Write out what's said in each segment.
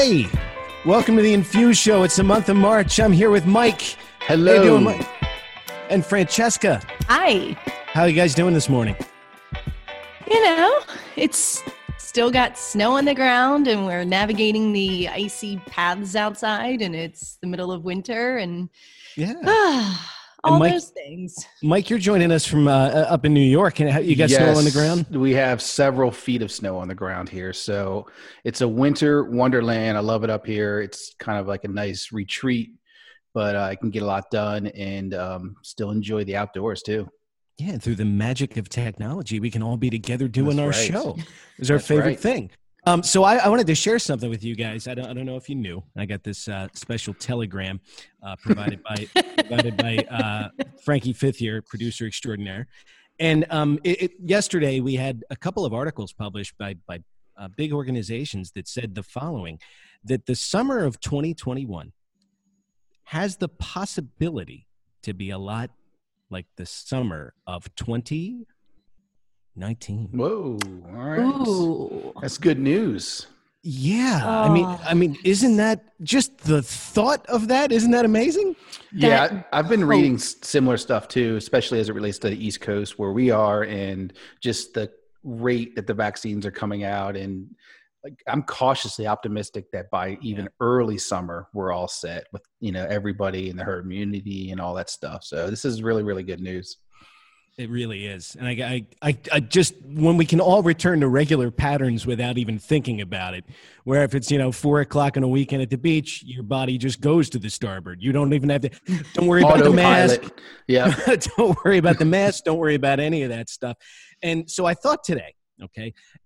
Hey, welcome to the Infuse show. It's the month of March. I'm here with Mike. Hello. How you doing, Mike? And Francesca. Hi. How are you guys doing this morning? You know, it's still got snow on the ground and we're navigating the icy paths outside and it's the middle of winter and those things. Mike, you're joining us from up in New York, and you got snow on the ground? We have several feet of snow on the ground here. So it's a winter wonderland. I love it up here. It's kind of like a nice retreat, but I can get a lot done and still enjoy the outdoors too. Yeah, and through the magic of technology, we can all be together doing show. It's our favorite thing. So I wanted to share something with you guys. I don't know if you knew. I got this special telegram provided by Frankie Fithier, producer extraordinaire. And yesterday we had a couple of articles published by big organizations that said the following, that the summer of 2021 has the possibility to be a lot like the summer of 2019. Whoa! All right, That's good news. Yeah, oh. I mean, isn't that just the thought of that? Isn't that amazing? Yeah, I've been reading similar stuff too, especially as it relates to the East Coast where we are, and just the rate that the vaccines are coming out. And like, I'm cautiously optimistic that by even early summer, we're all set with everybody and the herd immunity and all that stuff. So this is really, really good news. It really is. And I just, when we can all return to regular patterns without even thinking about it, where if it's, 4:00 on a weekend at the beach, your body just goes to the starboard. You don't even have to, don't worry about the mask. Yeah. Don't worry about the mask. Don't worry about any of that stuff. And so I thought today,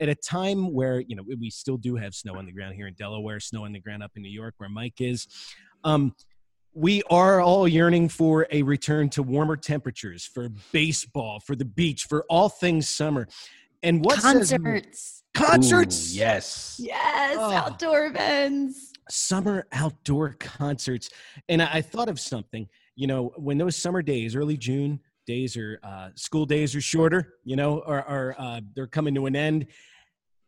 at a time where, we still do have snow on the ground here in Delaware, snow on the ground up in New York where Mike is, we are all yearning for a return to warmer temperatures, for baseball, for the beach, for all things summer. And what concerts? Ooh, yes. Yes. Oh. Outdoor events. Summer outdoor concerts. And I thought of something, when those summer days, early June days or school days are shorter, they're coming to an end.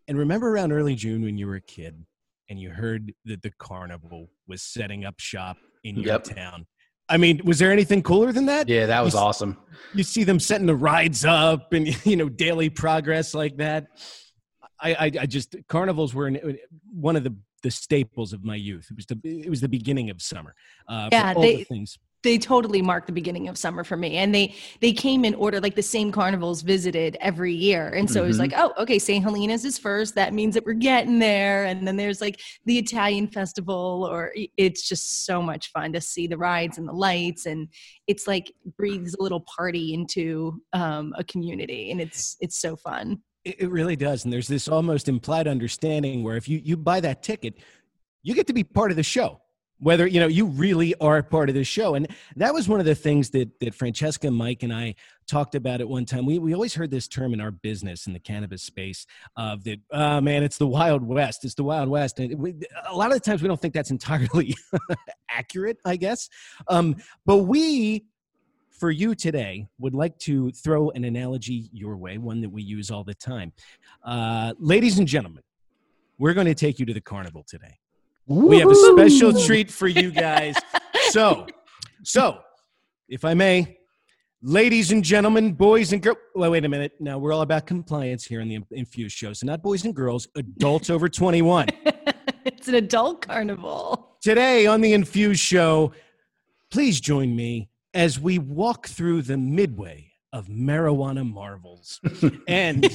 And remember around early June when you were a kid and you heard that the carnival was setting up shop in your town. I mean, was there anything cooler than that? Yeah, that was awesome. You see them setting the rides up and, daily progress like that. I carnivals were one of the staples of my youth. It was the beginning of summer. They totally marked the beginning of summer for me. And they came in order, like the same carnivals visited every year. And so it was like, St. Helena's is first. That means that we're getting there. And then there's like the Italian festival, or it's just so much fun to see the rides and the lights. And it's like breathes a little party into a community. And it's so fun. It really does. And there's this almost implied understanding where if you buy that ticket, you get to be part of the show. Whether, you really are part of the show. And that was one of the things that Francesca, Mike, and I talked about at one time. We always heard this term in our business, in the cannabis space, of that, oh man, it's the Wild West. It's the Wild West. And a lot of the times we don't think that's entirely accurate, I guess. But we, for you today, would like to throw an analogy your way, one that we use all the time. Ladies and gentlemen, we're going to take you to the carnival today. We have a special treat for you guys. So, if I may, ladies and gentlemen, boys and girls. Well, wait a minute. Now, we're all about compliance here in the Infuse show. So, not boys and girls, adults over 21. It's an adult carnival. Today on the Infuse show, please join me as we walk through the midway of marijuana marvels. And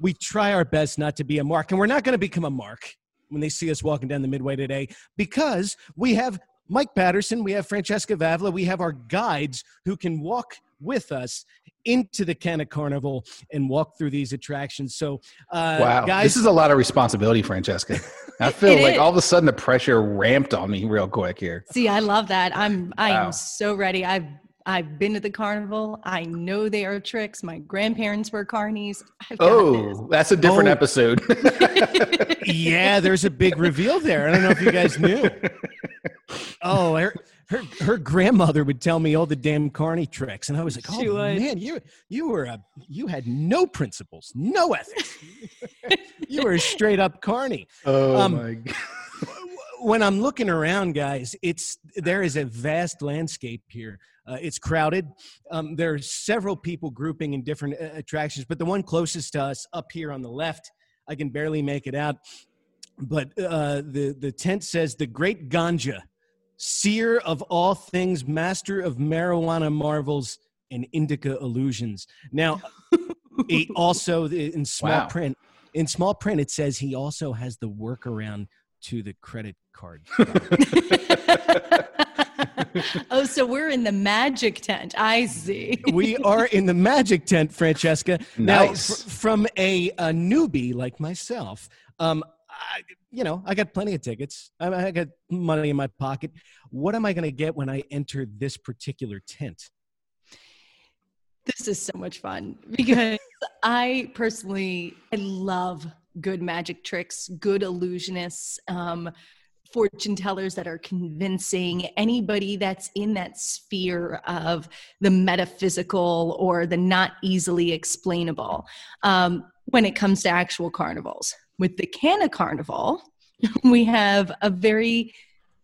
we try our best not to be a mark. And we're not going to become a mark when they see us walking down the midway today, because we have Mike Patterson, we have Francesca Vavla, we have our guides who can walk with us into the Canna Carnival and walk through these attractions. So, guys, this is a lot of responsibility, Francesca. I feel like all of a sudden the pressure ramped on me real quick here. See, I love that. I am so ready. I've been to the carnival. I know they are tricks. My grandparents were carnies. That's a different episode. Yeah, there's a big reveal there. I don't know if you guys knew. Oh, her grandmother would tell me all the damn carny tricks, and I was like, "Oh man, you had no principles, no ethics. You were a straight up carny." Oh my God. When I'm looking around, guys, there is a vast landscape here. It's crowded. There are several people grouping in different attractions, but the one closest to us up here on the left, I can barely make it out. But the tent says, "The Great Ganja, seer of all things, master of marijuana marvels and indica illusions." Now, he also, in small print, it says he also has the workaround to the credit card. Oh, so we're in the magic tent. I see. We are in the magic tent, Francesca. Nice. Now, from a newbie like myself, I got plenty of tickets. I got money in my pocket. What am I going to get when I enter this particular tent? This is so much fun because I love good magic tricks, good illusionists, fortune tellers that are convincing, anybody that's in that sphere of the metaphysical or the not easily explainable when it comes to actual carnivals. With the Canna Carnival, we have a very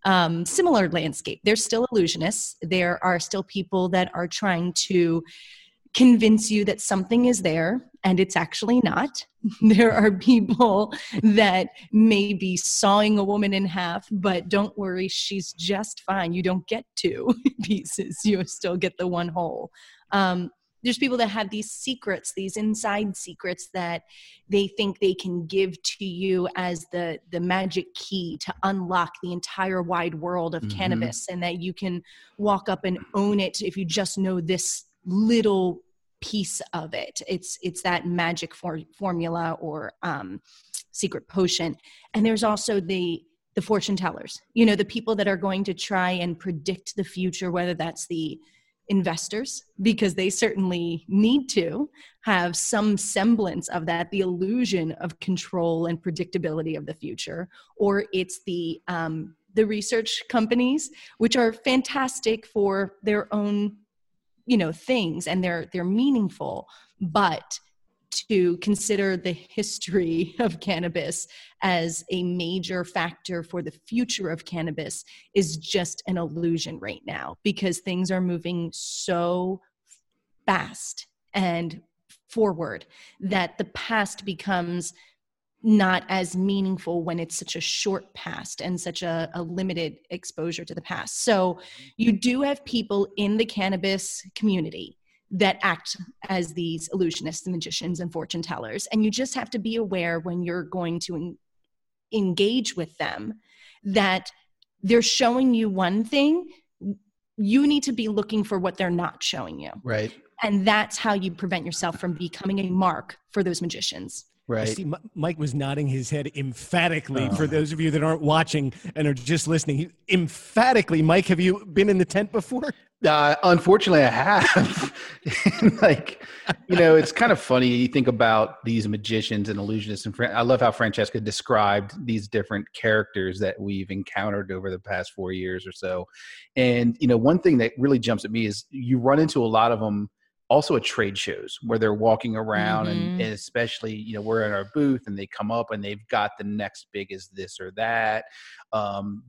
similar landscape. There's still illusionists. There are still people that are trying to convince you that something is there and it's actually not. There are people that may be sawing a woman in half, but don't worry, she's just fine. You don't get two pieces. You still get the one whole. There's people that have these secrets, these inside secrets that they think they can give to you as the magic key to unlock the entire wide world of cannabis, and that you can walk up and own it if you just know this little piece of it. It's that magic formula or secret potion. And there's also the fortune tellers, the people that are going to try and predict the future, whether that's the investors, because they certainly need to have some semblance of that, the illusion of control and predictability of the future, or it's the research companies, which are fantastic for their own, things, and they're meaningful, but to consider the history of cannabis as a major factor for the future of cannabis is just an illusion right now, because things are moving so fast and forward that the past becomes not as meaningful when it's such a short past and such a limited exposure to the past. So you do have people in the cannabis community that act as these illusionists and magicians and fortune tellers. And you just have to be aware when you're going to engage with them that they're showing you one thing. You need to be looking for what they're not showing you. Right. And that's how you prevent yourself from becoming a mark for those magicians. Right. See, Mike was nodding his head emphatically. For those of you that aren't watching and are just listening, emphatically, Mike, have you been in the tent before? Unfortunately, I have. It's kind of funny. You think about these magicians and illusionists, and I love how Francesca described these different characters that we've encountered over the past 4 years or so. And, one thing that really jumps at me is you run into a lot of them also at trade shows where they're walking around, and especially, we're in our booth and they come up and they've got the next biggest this or that.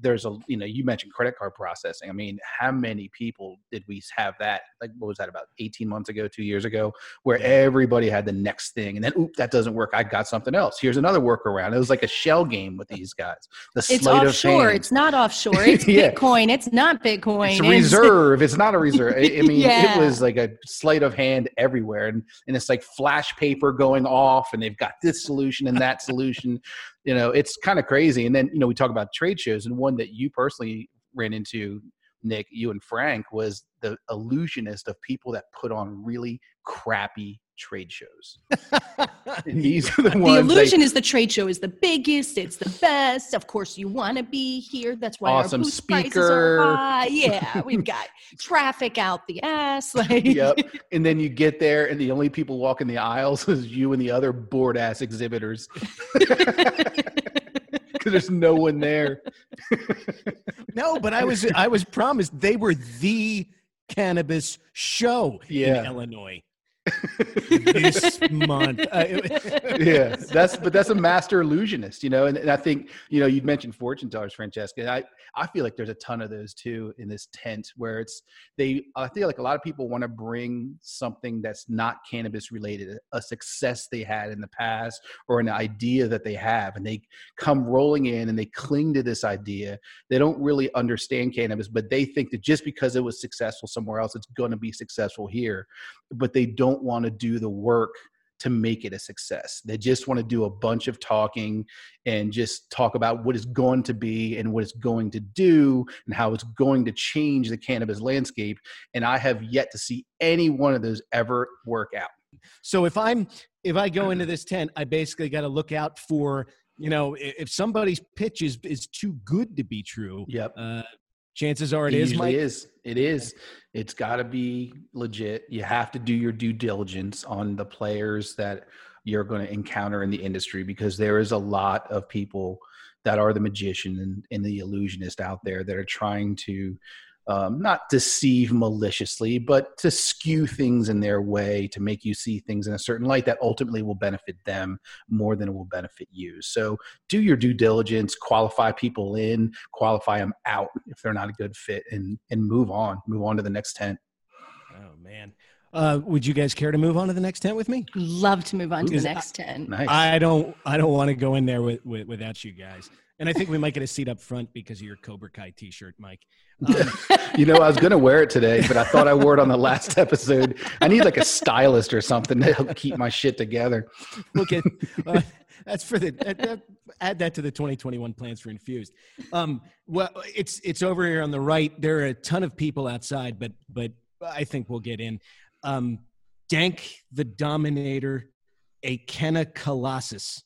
There's you mentioned credit card processing. I mean, how many people did we have that? What was that, about 18 months ago, 2 years ago, where everybody had the next thing, and then, that doesn't work. I got something else. Here's another workaround. It was like a shell game with these guys. It's offshore. It's not offshore. It's Bitcoin. It's not Bitcoin. It's a reserve. It's not a reserve. I mean, It was like a sleight of hand everywhere, and it's like flash paper going off, and they've got this solution and that solution. It's kind of crazy. And then we talk about trade shows, and one that you personally ran into, Nick, you and Frank, was the illusionist of people that put on really crappy trade shows. These are the ones. The illusion is the trade show is the biggest, it's the best. Of course, you want to be here. That's why awesome our booth prices are high. Yeah, we've got traffic out the ass. Yep. And then you get there, and the only people walking the aisles is you and the other bored ass exhibitors. because there's no one there. No, but I was promised they were the cannabis show in Illinois this month. Yeah, that's a master illusionist, you know. And I think, you know, you'd mentioned fortune tellers, Francesca. And I feel like there's a ton of those too in this tent, where I feel like a lot of people want to bring something that's not cannabis related, a success they had in the past or an idea that they have, and they come rolling in and they cling to this idea. They don't really understand cannabis, but they think that just because it was successful somewhere else, it's going to be successful here. But they don't want to do the work to make it a success. They just want to do a bunch of talking and just talk about what it's going to be and what it's going to do and how it's going to change the cannabis landscape. And I have yet to see any one of those ever work out. So if I go into this tent, I basically got to look out for, you know, if somebody's pitch is too good to be true. Yep. Chances are it is. It's got to be legit. You have to do your due diligence on the players that you're going to encounter in the industry, because there is a lot of people that are the magician and the illusionist out there that are trying to not deceive maliciously, but to skew things in their way to make you see things in a certain light that ultimately will benefit them more than it will benefit you. So do your due diligence, qualify people in, qualify them out if they're not a good fit, and move on to the next tent. Oh man. Would you guys care to move on to the next tent with me? Love to move on to the next tent. Nice. I don't want to go in there without you guys. And I think we might get a seat up front because of your Cobra Kai t-shirt, Mike. You know, I was going to wear it today, but I thought I wore it on the last episode. I need like a stylist or something to help keep my shit together. Look at, that's for add that to the 2021 plans for Infused. Well, it's over here on the right. There are a ton of people outside, but I think we'll get in. Dank the Dominator, Akena Colossus.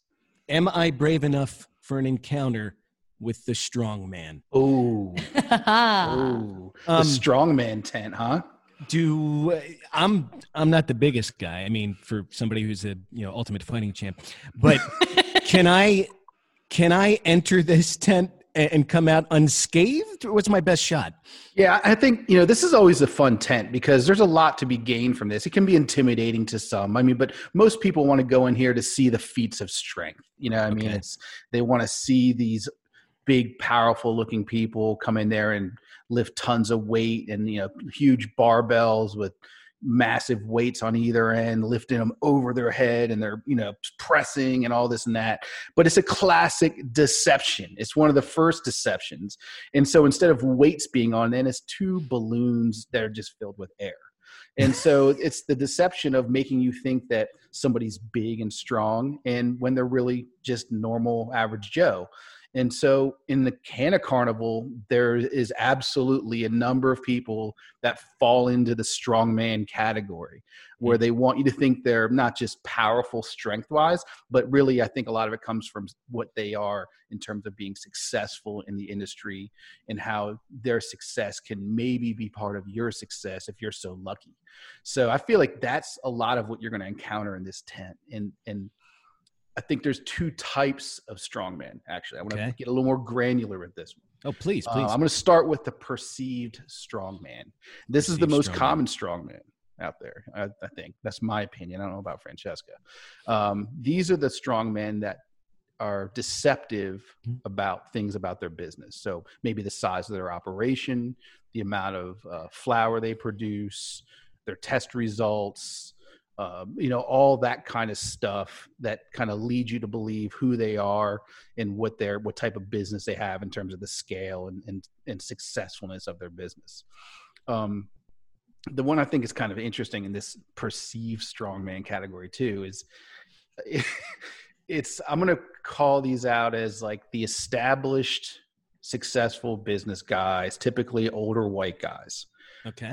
Am I brave enough for an encounter with the strongman? Oh, the strongman tent, huh? I'm not the biggest guy. I mean, for somebody who's a ultimate fighting champ, but can I enter this tent and come out unscathed? What's my best shot? Yeah, I think, this is always a fun tent because there's a lot to be gained from this. It can be intimidating to some. I mean, but most people want to go in here to see the feats of strength. You know what I mean? They want to see these big, powerful looking people come in there and lift tons of weight and, huge barbells with massive weights on either end, lifting them over their head, and they're pressing and all this and that. But it's a classic deception. It's one of the first deceptions. And so instead of weights being on, then it's two balloons that are just filled with air. And so it's the deception of making you think that somebody's big and strong, and when they're really just normal average Joe. And so in the Canna Carnival, there is absolutely a number of people that fall into the strongman category, where they want you to think they're not just powerful strength-wise, but really I think a lot of it comes from what they are in terms of being successful in the industry and how their success can maybe be part of your success if you're so lucky. So I feel like that's a lot of what you're going to encounter in this tent. And I think there's two types of strongman, actually. I want to get a little more granular with this one. Oh, please. I'm going to start with the perceived strongman. This is the most common strongman out there, I think. That's my opinion. I don't know about Francesca. These are the strongmen that are deceptive about things about their business. So maybe the size of their operation, the amount of flour they produce, their test results, all that kind of stuff that kind of leads you to believe who they are and what type of business they have in terms of the scale and successfulness of their business. The one I think is kind of interesting in this perceived strongman category too is I'm going to call these out as like the established successful business guys, typically older white guys. Okay.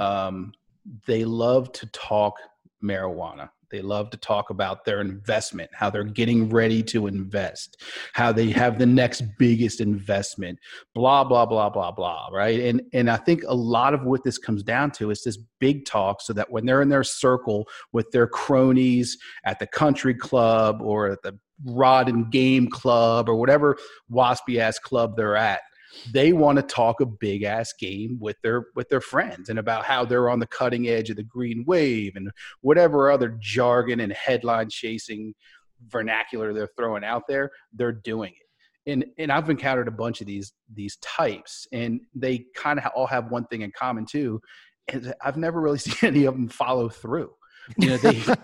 They love to talk marijuana. They love to talk about their investment, how they're getting ready to invest, how they have the next biggest investment, blah, blah, blah, blah, blah, right? And I think a lot of what this comes down to is this big talk, so that when they're in their circle with their cronies at the country club or at the Rod and Game Club or whatever waspy ass club they're at. They want to talk a big ass game with their friends and about how they're on the cutting edge of the green wave and whatever other jargon and headline chasing vernacular they're throwing out there, they're doing it. And I've encountered a bunch of these types, and they kind of all have one thing in common too. And I've never really seen any of them follow through. You know,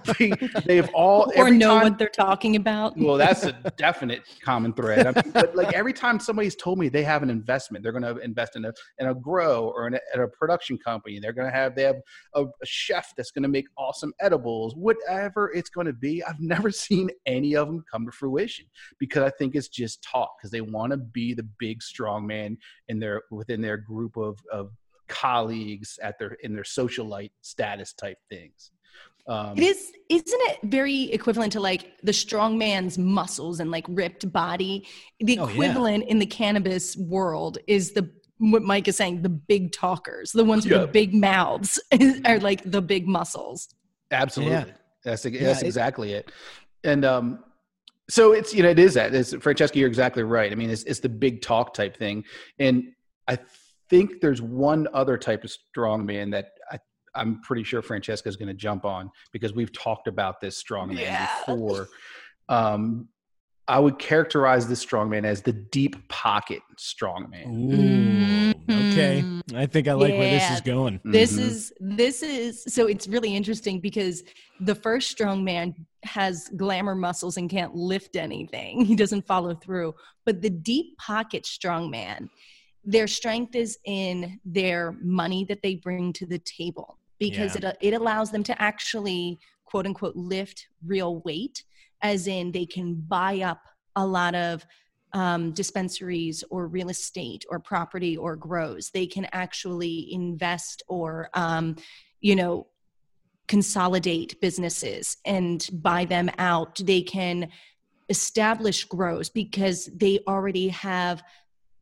they've all or know time, what they're talking about. Well, that's a definite common thread. I mean, but like every time somebody's told me they have an investment, they're going to invest in a grow or in a production company. They're going to have a chef that's going to make awesome edibles, whatever it's going to be. I've never seen any of them come to fruition because I think it's just talk, because they want to be the big strong man within their group of colleagues in their socialite status type things. Isn't it very equivalent to like the strong man's muscles and like ripped body? The equivalent in the cannabis world is what Mike is saying, the big talkers, the ones with the big mouths are like the big muscles. Absolutely. Yeah. That's exactly it. And, so it's, you know, it is that. Francesca, you're exactly right. I mean, it's the big talk type thing. And I think there's one other type of strong man that I'm pretty sure Francesca is going to jump on because we've talked about this strongman before. I would characterize this strongman as the deep pocket strongman. Ooh, okay. I think I like where this is going. This is, so it's really interesting because the first strongman has glamour muscles and can't lift anything. He doesn't follow through, but the deep pocket strongman, their strength is in their money that they bring to the table because it allows them to actually, quote unquote, lift real weight, as in they can buy up a lot of dispensaries or real estate or property or grows. They can actually invest or, consolidate businesses and buy them out. They can establish grows because they already have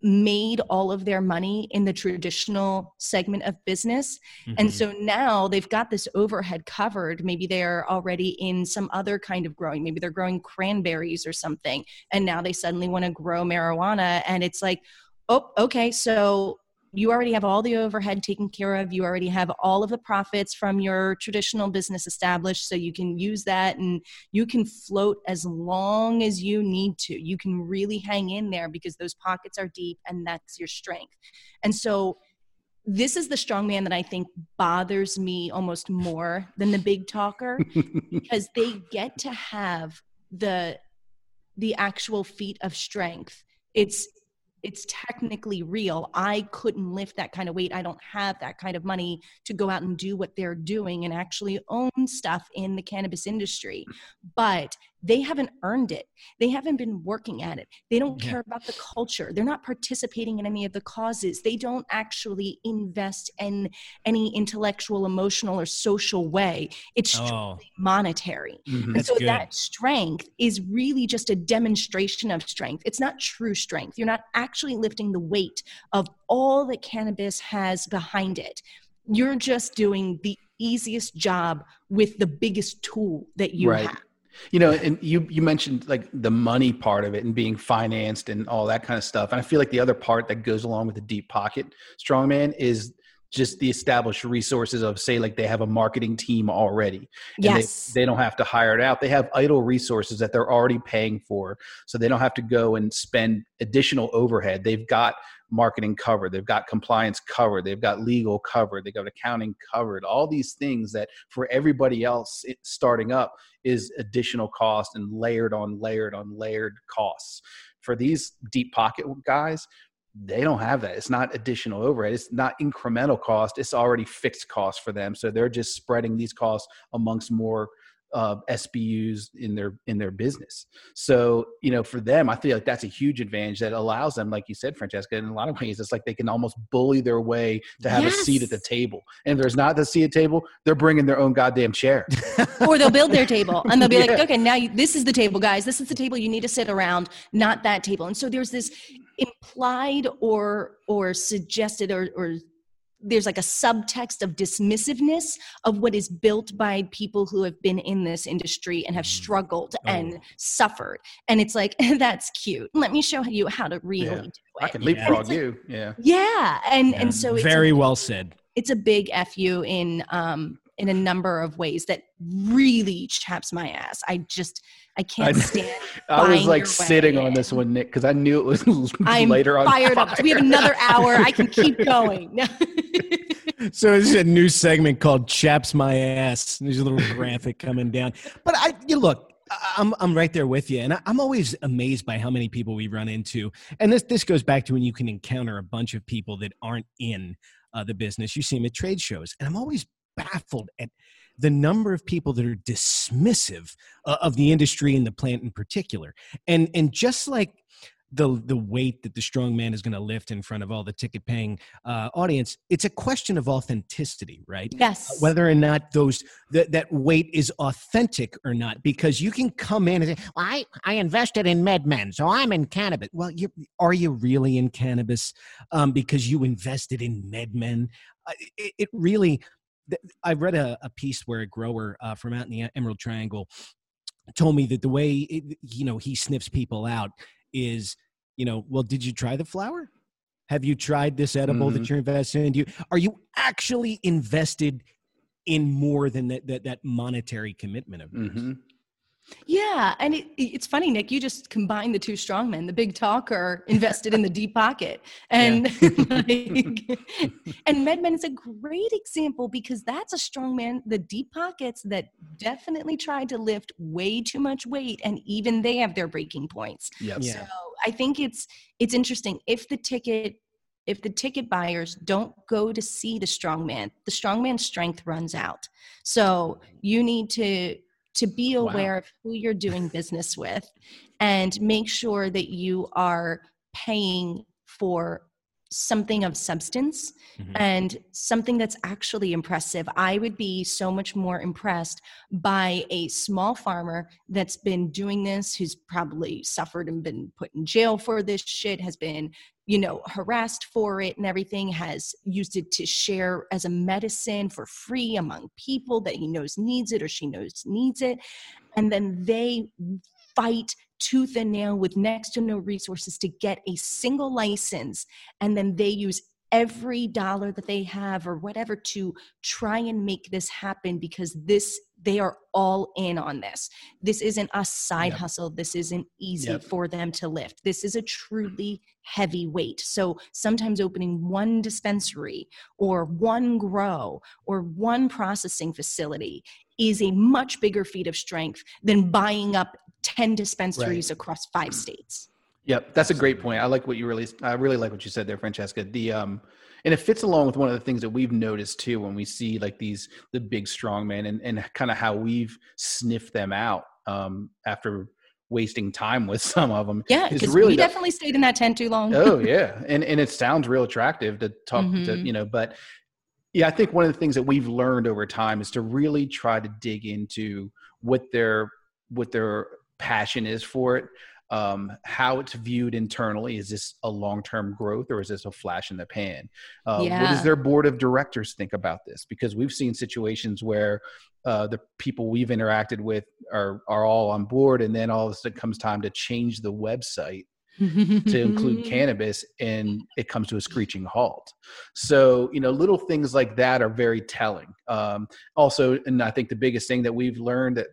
made all of their money in the traditional segment of business. Mm-hmm. And so now they've got this overhead covered. Maybe they're already in some other kind of growing. Maybe they're growing cranberries or something. And now they suddenly want to grow marijuana. And it's like, oh, okay, so you already have all the overhead taken care of. You already have all of the profits from your traditional business established. So you can use that and you can float as long as you need to. You can really hang in there because those pockets are deep and that's your strength. And so this is the strongman that I think bothers me almost more than the big talker because they get to have the actual feat of strength. It's technically real. I couldn't lift that kind of weight. I don't have that kind of money to go out and do what they're doing and actually own stuff in the cannabis industry. But they haven't earned it. They haven't been working at it. They don't care about the culture. They're not participating in any of the causes. They don't actually invest in any intellectual, emotional, or social way. It's strictly monetary. Mm-hmm. And so that strength is really just a demonstration of strength. It's not true strength. You're not actually lifting the weight of all that cannabis has behind it. You're just doing the easiest job with the biggest tool that you have. You know, and you mentioned like the money part of it and being financed and all that kind of stuff. And I feel like the other part that goes along with the deep pocket strongman is just the established resources of, say, like they have a marketing team already. And they don't have to hire it out. They have idle resources that they're already paying for. So they don't have to go and spend additional overhead. They've got marketing covered. They've got compliance covered. They've got legal covered. They've got accounting covered. All these things that for everybody else starting up is additional cost and layered on layered costs. For these deep pocket guys, they don't have that. It's not additional overhead. It's not incremental cost. It's already fixed cost for them. So they're just spreading these costs amongst more SBUs in their business. So, you know, for them, I feel like that's a huge advantage that allows them, like you said, Francesca, in a lot of ways, it's like they can almost bully their way to have a seat at the table. And if there's not the seat at the table, they're bringing their own goddamn chair. Or they'll build their table and they'll be like, okay, now this is the table, guys. This is the table you need to sit around, not that table. And so there's this implied or suggested or there's like a subtext of dismissiveness of what is built by people who have been in this industry and have struggled and suffered. And it's like, that's cute. Let me show you how to really do it. I can leapfrog you. And so it's very well said. It's a big F you in a number of ways that really chaps my ass. I can't stand. I was like sitting on this one, Nick, because I knew it was later on. I'm fired up. We have another hour. I can keep going. So it's a new segment called "Chaps My Ass." There's a little graphic coming down. But look, I'm right there with you, and I'm always amazed by how many people we run into. And this goes back to when you can encounter a bunch of people that aren't in the business. You see them at trade shows, and I'm always baffled at the number of people that are dismissive of the industry and the plant in particular. And just like the weight that the strong man is going to lift in front of all the ticket paying audience, it's a question of authenticity, right? Yes. Whether or not that weight is authentic or not, because you can come in and say, well, I invested in MedMen, so I'm in cannabis. Well, are you really in cannabis because you invested in MedMen? It really... I read a piece where a grower from out in the Emerald Triangle told me that the way he sniffs people out is, well, did you try the flower? Have you tried this edible that you're invested in? Are you actually invested in more than that monetary commitment of yours? Mm-hmm. Yeah. And it's funny, Nick, you just combined the two strong men, the big talker invested in the deep pocket. And and MedMen is a great example because that's a strong man, the deep pockets that definitely tried to lift way too much weight. And even they have their breaking points. Yep. Yeah. So I think it's interesting if the ticket buyers don't go to see the strongman's strength runs out. So you need to be aware of who you're doing business with and make sure that you are paying for something of substance and something that's actually impressive. I would be so much more impressed by a small farmer that's been doing this, who's probably suffered and been put in jail for this shit, has been harassed for it and everything, has used it to share as a medicine for free among people that he knows needs it or she knows needs it. And then they fight tooth and nail with next to no resources to get a single license. And then they use every dollar that they have or whatever to try and make this happen because they are all in on this. This isn't a side hustle. This isn't easy for them to lift. This is a truly heavy weight. So sometimes opening one dispensary or one grow or one processing facility is a much bigger feat of strength than buying up 10 dispensaries across 5 states. Yep. That's a great point. I really like what you said there, Francesca. And it fits along with one of the things that we've noticed too, when we see like the big strongmen and kind of how we've sniffed them out after wasting time with some of them. Yeah. Cause really we definitely stayed in that tent too long. Oh yeah. And it sounds real attractive to talk to, but yeah, I think one of the things that we've learned over time is to really try to dig into what their passion is for it. How it's viewed internally. Is this a long-term growth or is this a flash in the pan? What does their board of directors think about this? Because we've seen situations where the people we've interacted with are all on board, and then all of a sudden comes time to change the website to include cannabis, and it comes to a screeching halt. So, little things like that are very telling. Also, and I think the biggest thing that we've learned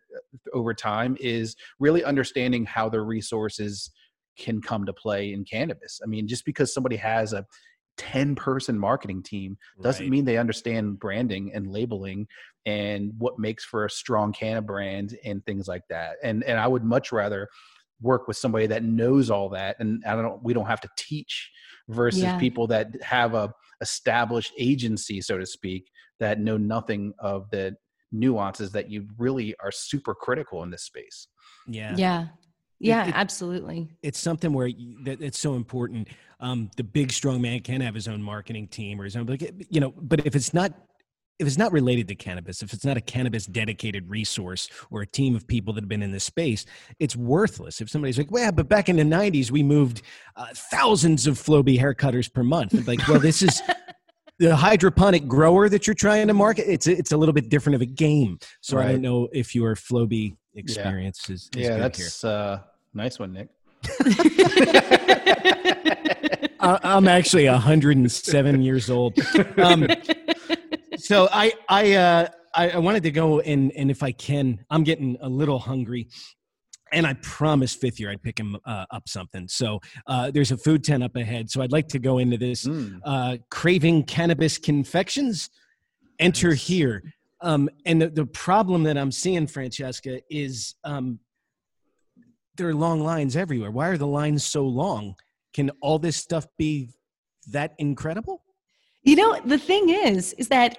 over time is really understanding how their resources can come to play in cannabis. I mean, just because somebody has a 10-person marketing team doesn't mean they understand branding and labeling and what makes for a strong cannabis brand and things like that. And I would much rather work with somebody that knows all that, and we don't have to teach versus people that have a established agency, so to speak, that know nothing of the nuances that you really are super critical in this space. Absolutely. It's something where it's so important. The big strong man can have his own marketing team or his own, but if it's not related to cannabis, if it's not a cannabis dedicated resource or a team of people that have been in this space, it's worthless. If somebody's like, well, but back in the 90s, we moved thousands of Flowbee haircutters per month. It's like, well, this is the hydroponic grower that you're trying to market, it's a little bit different of a game. So right. I don't know if your Flowbee experience is good that's here. Nice one, Nick. I'm actually 107 years old. So I wanted to go and if I can, I'm getting a little hungry. And I promised Fithier I'd pick him up something. So there's a food tent up ahead. So I'd like to go into this. Craving Cannabis Confections. Enter here. And the problem that I'm seeing, Francesca, is there are long lines everywhere. Why are the lines so long? Can all this stuff be that incredible? You know, the thing is that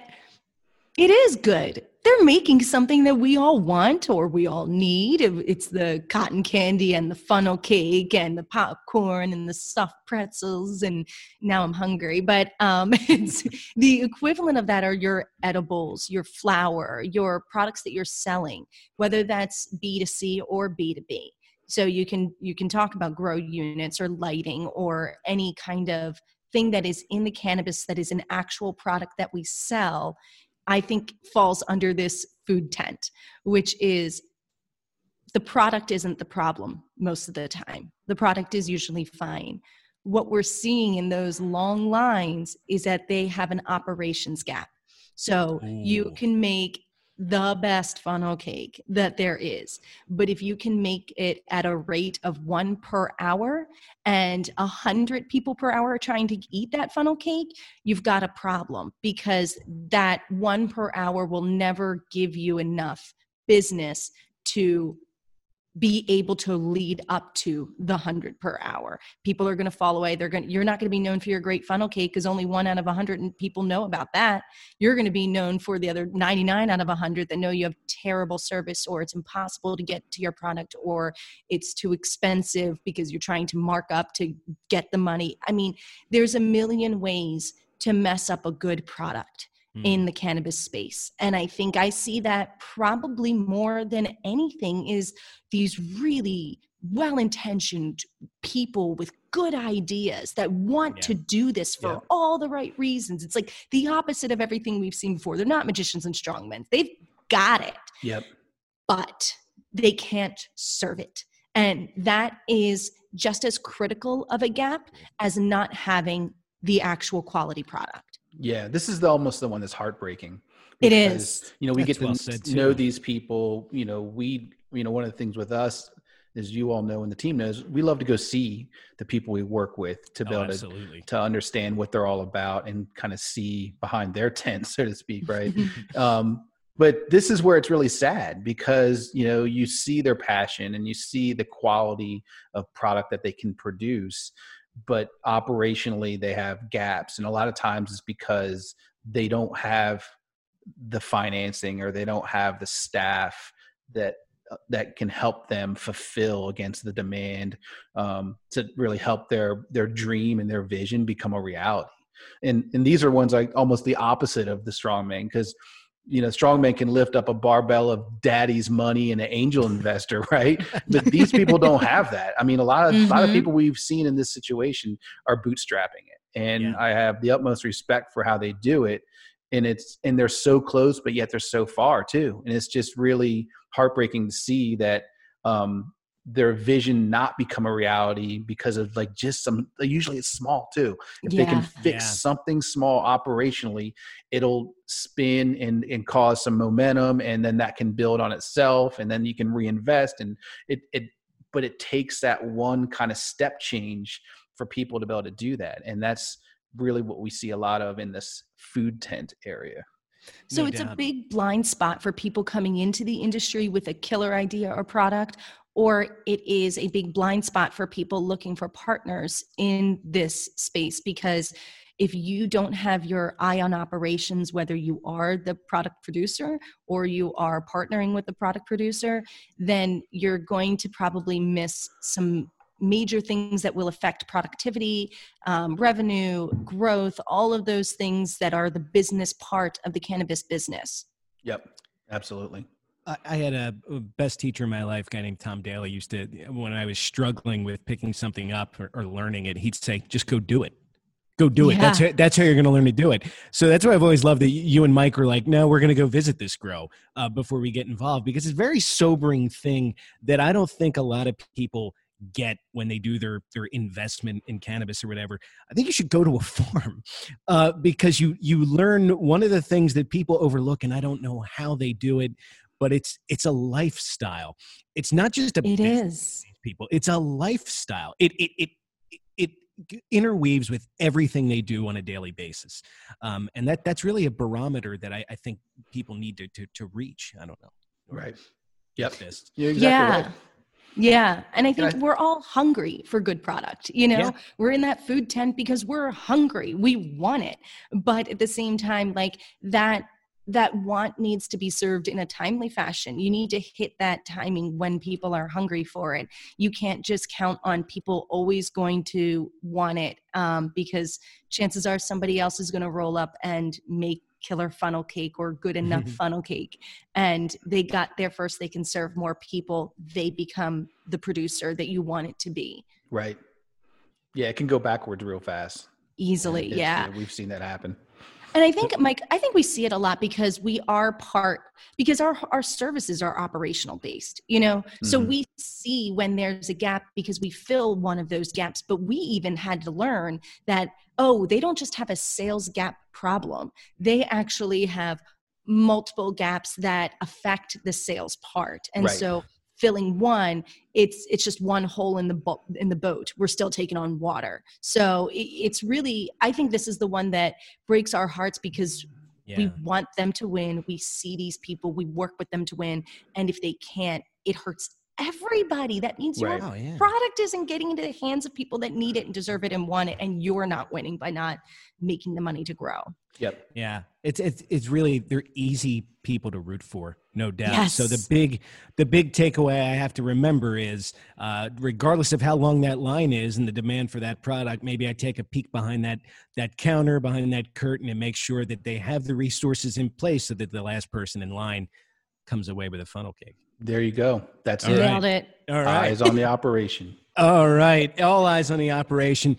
it is good. They're making something that we all want or we all need. It's the cotton candy and the funnel cake and the popcorn and the stuffed pretzels. And now I'm hungry. But it's the equivalent of that are your edibles, your flour, your products that you're selling, whether that's B2C or B2B. So you can talk about grow units or lighting or any kind of thing that is in the cannabis that is an actual product that we sell. I think falls under this food tent, which is the product isn't the problem most of the time. The product is usually fine. What we're seeing in those long lines is that they have an operations gap. So you can make the best funnel cake that there is, but if you can make it at a rate of 1 per hour and 100 people per hour are trying to eat that funnel cake, you've got a problem because that 1 per hour will never give you enough business to be able to lead up to the 100 per hour. People are going to fall away. You're not going to be known for your great funnel cake because only 1 out of 100 people know about that. You're going to be known for the other 99 out of 100 that know you have terrible service or it's impossible to get to your product or it's too expensive because you're trying to mark up to get the money. I mean, there's a million ways to mess up a good product in the cannabis space. And I think I see that probably more than anything is these really well-intentioned people with good ideas that want to do this for all the right reasons. It's like the opposite of everything we've seen before. They're not magicians and strongmen. They've got it. Yep. But they can't serve it. And that is just as critical of a gap as not having the actual quality product. Yeah, this is almost the one that's heartbreaking. It is. You know, we get to know these people. You know, one of the things with us, as you all know and the team knows, we love to go see the people we work with to be able to understand what they're all about and kind of see behind their tent, so to speak, right? But this is where it's really sad because, you know, you see their passion and you see the quality of product that they can produce, but operationally they have gaps. And a lot of times it's because they don't have the financing or they don't have the staff that can help them fulfill against the demand to really help their dream and their vision become a reality. And these are ones like almost the opposite of the strongman because, you know, strongman can lift up a barbell of daddy's money and an angel investor, right? But these people don't have that. I mean, a lot of people we've seen in this situation are bootstrapping it. And I have the utmost respect for how they do it. And they're so close, but yet they're so far too. And it's just really heartbreaking to see that their vision not become a reality because of like just some, usually it's small too. If they can fix something small operationally, it'll spin and cause some momentum. And then that can build on itself and then you can reinvest. And but it takes that one kind of step change for people to be able to do that. And that's really what we see a lot of in this food tent area. So it's a big blind spot for people coming into the industry with a killer idea or product, or it is a big blind spot for people looking for partners in this space. Because if you don't have your eye on operations, whether you are the product producer or you are partnering with the product producer, then you're going to probably miss some major things that will affect productivity, revenue, growth, all of those things that are the business part of the cannabis business. Yep, absolutely. I had a best teacher in my life, a guy named Tom Daly, used to, when I was struggling with picking something up or learning it, he'd say, just go do it. Go do it. Yeah. That's how you're going to learn to do it. So that's why I've always loved that you and Mike were like, no, we're going to go visit this grow before we get involved, because it's a very sobering thing that I don't think a lot of people get when they do their investment in cannabis or whatever. I think you should go to a farm because you learn one of the things that people overlook, and I don't know how they do it, but it's a lifestyle. It's not just business, people. It's a lifestyle. It interweaves with everything they do on a daily basis. And that's really a barometer that I think people need to reach. I don't know. Right. Yep. You're exactly right. Yeah. And I think we're all hungry for good product. You know, we're in that food tent because we're hungry. We want it. But at the same time, like that want needs to be served in a timely fashion. You need to hit that timing when people are hungry for it. You can't just count on people always going to want it because chances are somebody else is going to roll up and make killer funnel cake or good enough funnel cake. And they got there first. They can serve more people. They become the producer that you want it to be. Right. Yeah, it can go backwards real fast. Easily, yeah. We've seen that happen. And I think, Mike, we see it a lot because because our services are operational based, you know, so we see when there's a gap because we fill one of those gaps, but we even had to learn that, oh, they don't just have a sales gap problem. They actually have multiple gaps that affect the sales part. And so filling one, it's just one hole in the boat. We're still taking on water. So it's really, I think this is the one that breaks our hearts because we want them to win. We see these people, we work with them to win. And if they can't, it hurts everybody. That means your product isn't getting into the hands of people that need it and deserve it and want it. And you're not winning by not making the money to grow. Yep. Yeah. It's really, they're easy people to root for, no doubt. Yes. So the big takeaway I have to remember is regardless of how long that line is and the demand for that product, maybe I take a peek behind that counter, behind that curtain, and make sure that they have the resources in place so that the last person in line comes away with a funnel cake. There you go. That's nailed it. All right. Eyes on the operation. All right. All eyes on the operation.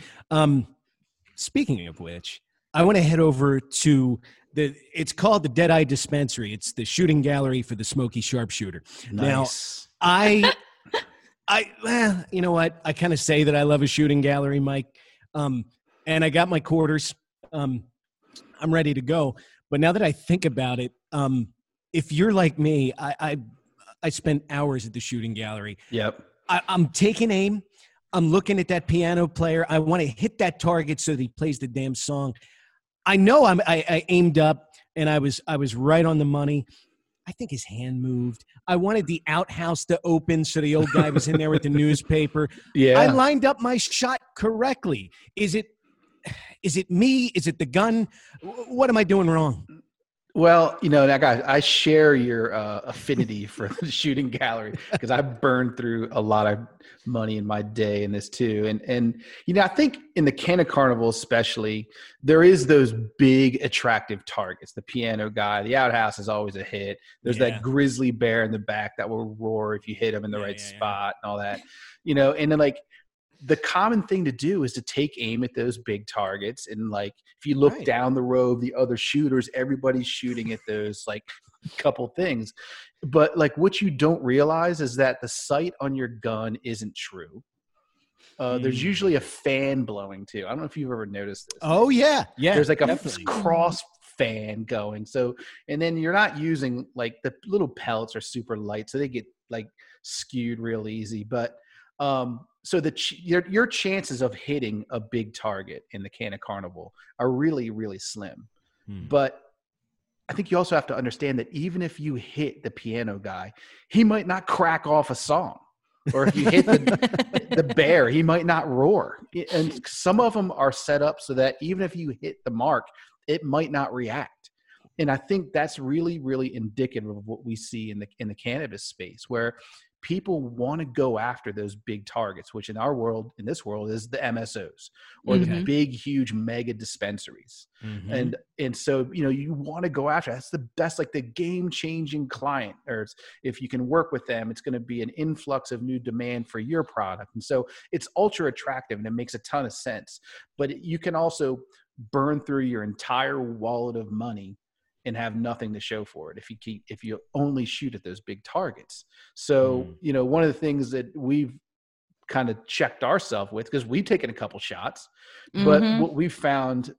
Speaking of which, I want to head over to it's called the Dead Eye Dispensary. It's the shooting gallery for the Smoky Sharpshooter. Nice. Now, you know what? I kind of say that I love a shooting gallery, Mike. And I got my quarters. I'm ready to go. But now that I think about it, if you're like me, I spent hours at the shooting gallery. Yep. I'm taking aim. I'm looking at that piano player. I want to hit that target so that he plays the damn song. I know I aimed up and I was right on the money. I think his hand moved. I wanted the outhouse to open so the old guy was in there with the newspaper. Yeah. I lined up my shot correctly. Is it me? Is it the gun? What am I doing wrong? Well, you know, I share your affinity for the shooting gallery because I burned through a lot of money in my day in this too. And you know, I think in the Canna Carnival especially, there is those big attractive targets. The piano guy, the outhouse is always a hit. There's that grizzly bear in the back that will roar if you hit him in the right spot and all that. You know, and then like the common thing to do is to take aim at those big targets. And like, if you look down the row of the other shooters, everybody's shooting at those like couple things. But like what you don't realize is that the sight on your gun isn't true. There's usually a fan blowing too. I don't know if you've ever noticed this. Oh yeah. Yeah. There's like a cross fan going. So, and then you're not using like the little pellets are super light. So they get like skewed real easy. But, so your chances of hitting a big target in the Canna Carnival are really, really slim. But I think you also have to understand that even if you hit the piano guy, he might not crack off a song. Or if you hit the bear, he might not roar. And some of them are set up so that even if you hit the mark, it might not react. And I think that's really, really indicative of what we see in the cannabis space, where people want to go after those big targets, which in our world, in this world, is the MSOs or the big, huge mega dispensaries. And so, you know, you want to go after, that's the best, like the game changing client, or if you can work with them, it's going to be an influx of new demand for your product. And so it's ultra attractive and it makes a ton of sense, but you can also burn through your entire wallet of money and have nothing to show for it if you only shoot at those big targets. So, you know, one of the things that we've kind of checked ourselves with, because we've taken a couple shots, but what we've found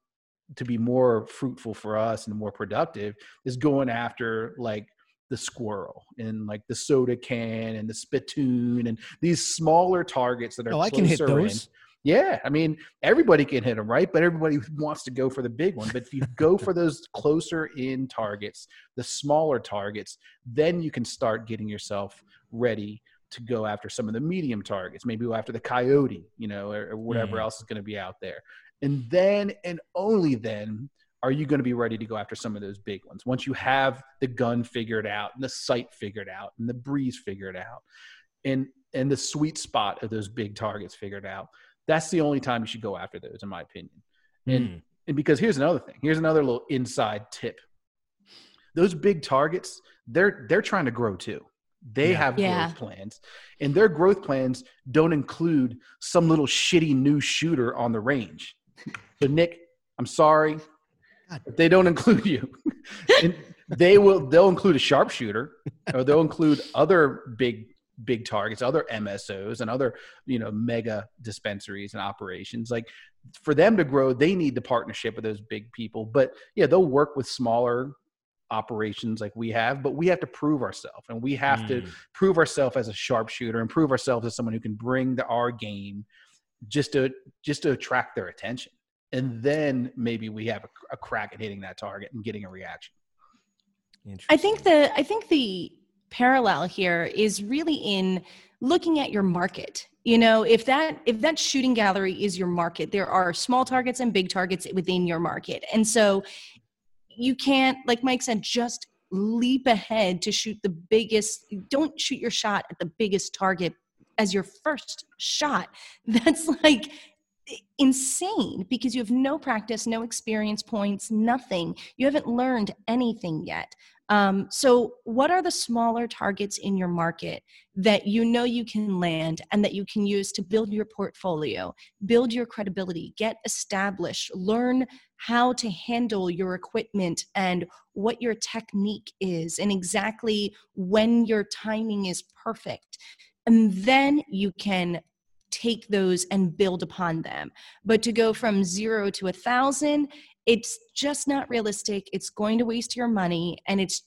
to be more fruitful for us and more productive is going after like the squirrel and like the soda can and the spittoon and these smaller targets that are closer. I can hit those. Yeah, I mean, everybody can hit them, right? But everybody wants to go for the big one. But if you go for those closer in targets, the smaller targets, then you can start getting yourself ready to go after some of the medium targets. Maybe go after the coyote, you know, or whatever else is going to be out there. And then and only then are you going to be ready to go after some of those big ones. Once you have the gun figured out and the sight figured out and the breeze figured out and the sweet spot of those big targets figured out, that's the only time you should go after those, in my opinion. And because here's another thing. Here's another little inside tip. Those big targets, they're trying to grow too. They have growth plans. And their growth plans don't include some little shitty new shooter on the range. So, Nick, I'm sorry, but they don't include you. And they'll include a sharpshooter, or they'll include other big targets, other MSOs and other, you know, mega dispensaries and operations. Like, for them to grow, they need the partnership with those big people. But yeah, they'll work with smaller operations like we have, but we have to prove ourselves, and we have to prove ourselves as a sharpshooter and prove ourselves as someone who can bring our game just to attract their attention. And then maybe we have a crack at hitting that target and getting a reaction. I think the parallel here is really in looking at your market. You know, if that shooting gallery is your market, there are small targets and big targets within your market. And so you can't, like Mike said, just leap ahead to shoot the biggest. Don't shoot your shot at the biggest target as your first shot. That's like insane, because you have no practice, no experience points, nothing. You haven't learned anything yet. So what are the smaller targets in your market that you know you can land and that you can use to build your portfolio, build your credibility, get established, learn how to handle your equipment and what your technique is and exactly when your timing is perfect? And then you can take those and build upon them. But to go from 0 to 1,000, it's just not realistic. It's going to waste your money, and it's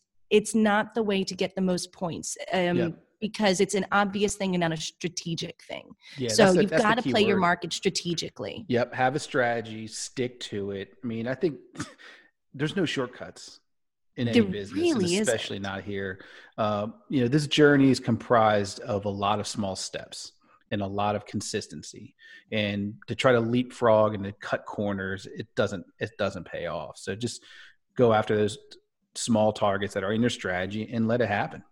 not the way to get the most points because it's an obvious thing and not a strategic thing. Yeah, so you've got to play your market strategically. Yep, have a strategy, stick to it. I mean, I think there's no shortcuts in any business, really, especially not here. You know, this journey is comprised of a lot of small steps and a lot of consistency, and to try to leapfrog and to cut corners, it doesn't pay off. So just go after those small targets that are in your strategy and let it happen.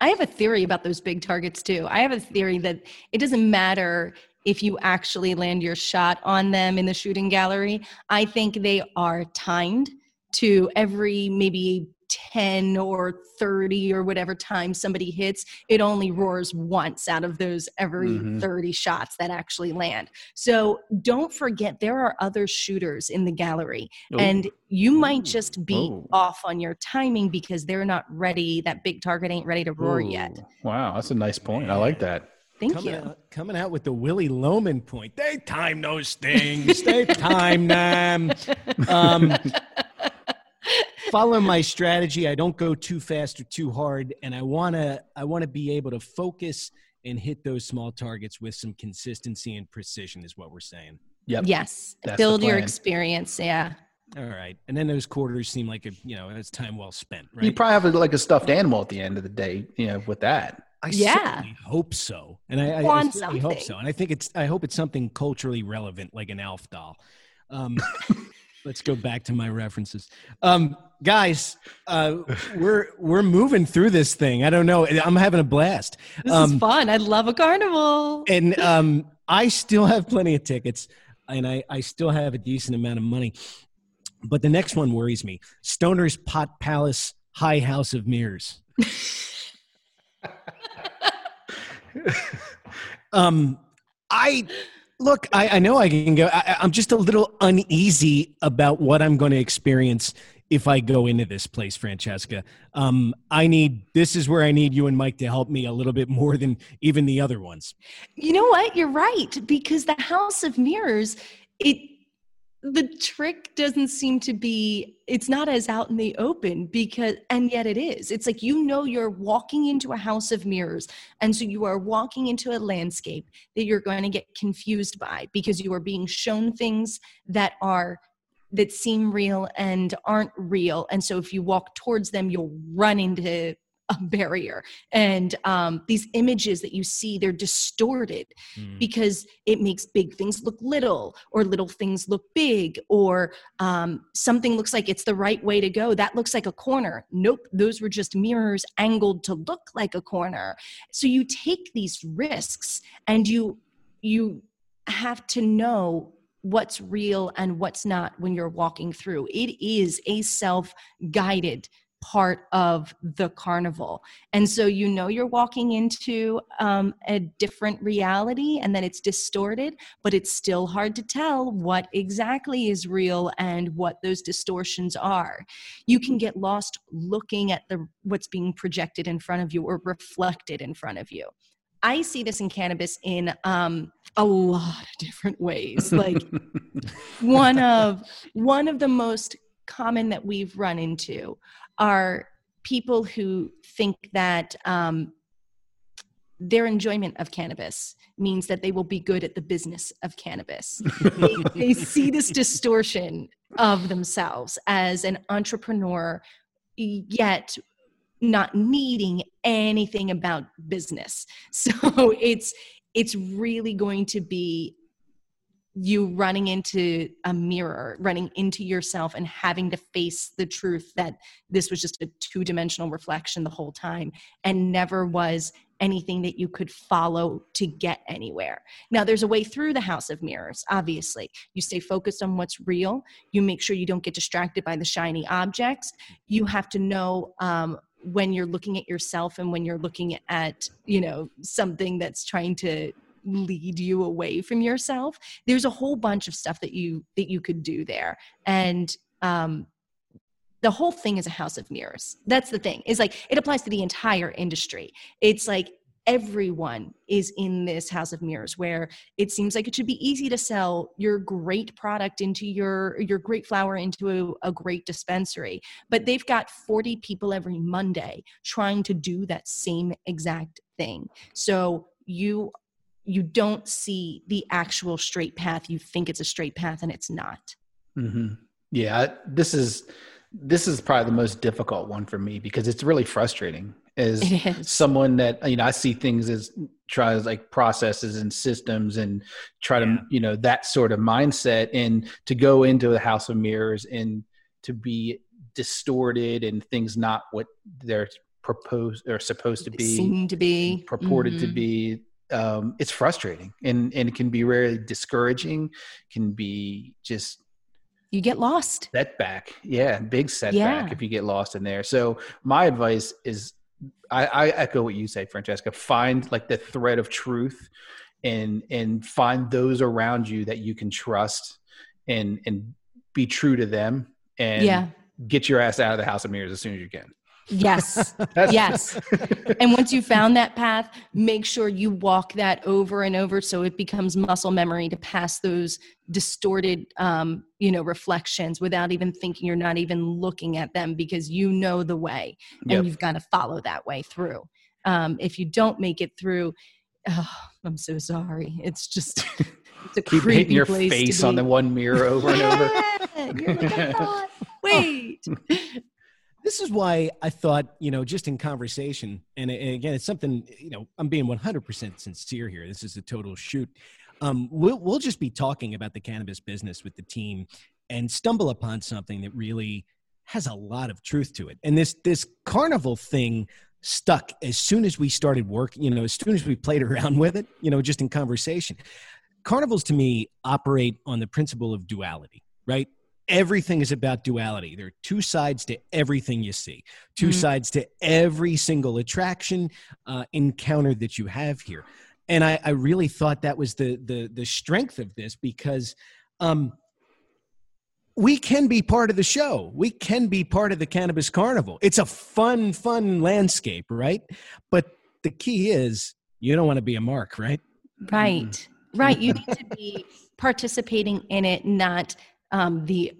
I have a theory about those big targets too. I have a theory that it doesn't matter if you actually land your shot on them in the shooting gallery. I think they are timed to every maybe 10 or 30 or whatever time somebody hits, it only roars once out of those every 30 shots that actually land. So don't forget, there are other shooters in the gallery, and you might just be off on your timing because they're not ready. That big target ain't ready to roar yet. Wow. That's a nice point. I like that. Coming out with the Willie Loman point. They time those things. They time them. Follow my strategy. I don't go too fast or too hard, and I want to be able to focus and hit those small targets with some consistency and precision is what we're saying. Yep. Yes. That's build your experience. Yeah. All right. And then those quarters seem like it's time well spent, right? You probably have like a stuffed animal at the end of the day, you know, with that. I certainly hope so. And I certainly hope so. And I hope it's something culturally relevant, like an elf doll. Let's go back to my references. Guys, we're moving through this thing. I don't know. I'm having a blast. This is fun. I love a carnival. And I still have plenty of tickets, and I still have a decent amount of money. But the next one worries me. Stoner's Pot Palace, High House of Mirrors. I know I can go. I'm just a little uneasy about what I'm going to experience if I go into this place, Francesca. This is where I need you and Mike to help me a little bit more than even the other ones. You know what? You're right, because the House of Mirrors, the trick doesn't seem to be, it's not as out in the open, because, and yet it is. It's like, you're walking into a house of mirrors. And so you are walking into a landscape that you're going to get confused by, because you are being shown things that seem real and aren't real. And so if you walk towards them, you'll run into a barrier. And these images that you see, they're distorted because it makes big things look little, or little things look big, or something looks like it's the right way to go. That looks like a corner. Nope, those were just mirrors angled to look like a corner. So you take these risks, and you have to know what's real and what's not when you're walking through. It is a self-guided part of the carnival. And so you're walking into a different reality, and then it's distorted, but it's still hard to tell what exactly is real and what those distortions are. You can get lost looking at what's being projected in front of you, or reflected in front of you. I see this in cannabis in a lot of different ways. Like one of the most common that we've run into are people who think that their enjoyment of cannabis means that they will be good at the business of cannabis. They see this distortion of themselves as an entrepreneur, yet not needing anything about business. So it's really going to be you running into a mirror, running into yourself, and having to face the truth that this was just a two-dimensional reflection the whole time, and never was anything that you could follow to get anywhere. Now, there's a way through the House of Mirrors, obviously. You stay focused on what's real. You make sure you don't get distracted by the shiny objects. You have to know when you're looking at yourself and when you're looking at, something that's trying to lead you away from yourself. There's a whole bunch of stuff that you could do there. And the whole thing is a house of mirrors. That's the thing. It's like, it applies to the entire industry. It's like everyone is in this house of mirrors, where it seems like it should be easy to sell your great product into your great flower into a great dispensary. But they've got 40 people every Monday trying to do that same exact thing. So you don't see the actual straight path. You think it's a straight path, and it's not. Mm-hmm. Yeah. This is probably the most difficult one for me, because it's really frustrating as someone that, I see things as tries like processes and systems and try to, that sort of mindset, and to go into the house of mirrors and to be distorted and things, not what they're proposed or supposed to be, seem to be purported to be. It's frustrating, and it can be really discouraging, can be just, you get lost. Setback. Yeah. Big setback if you get lost in there. So my advice is, I echo what you say, Francesca, find like the thread of truth, and find those around you that you can trust, and be true to them, and get your ass out of the house of mirrors as soon as you can. Yes. Yes. And once you found that path, make sure you walk that over and over, so it becomes muscle memory to pass those distorted, reflections without even thinking. You're not even looking at them, because you know the way, and you've got to follow that way through. If you don't make it through, I'm so sorry. It's just, it's a keep hitting your face on the one mirror over and over. You're like, I thought, wait. This is why I thought, just in conversation, and again, it's something, I'm being 100% sincere here. This is a total shoot. We'll just be talking about the cannabis business with the team and stumble upon something that really has a lot of truth to it. And this carnival thing stuck as soon as we started work, as soon as we played around with it, just in conversation. Carnivals to me operate on the principle of duality, right? Everything is about duality. There are two sides to everything you see, two sides to every single attraction encounter that you have here. And I really thought that was the strength of this, because we can be part of the show. We can be part of the Cannabis Carnival. It's a fun landscape, right? But the key is you don't want to be a mark, right? Right. You need to be participating in it, not the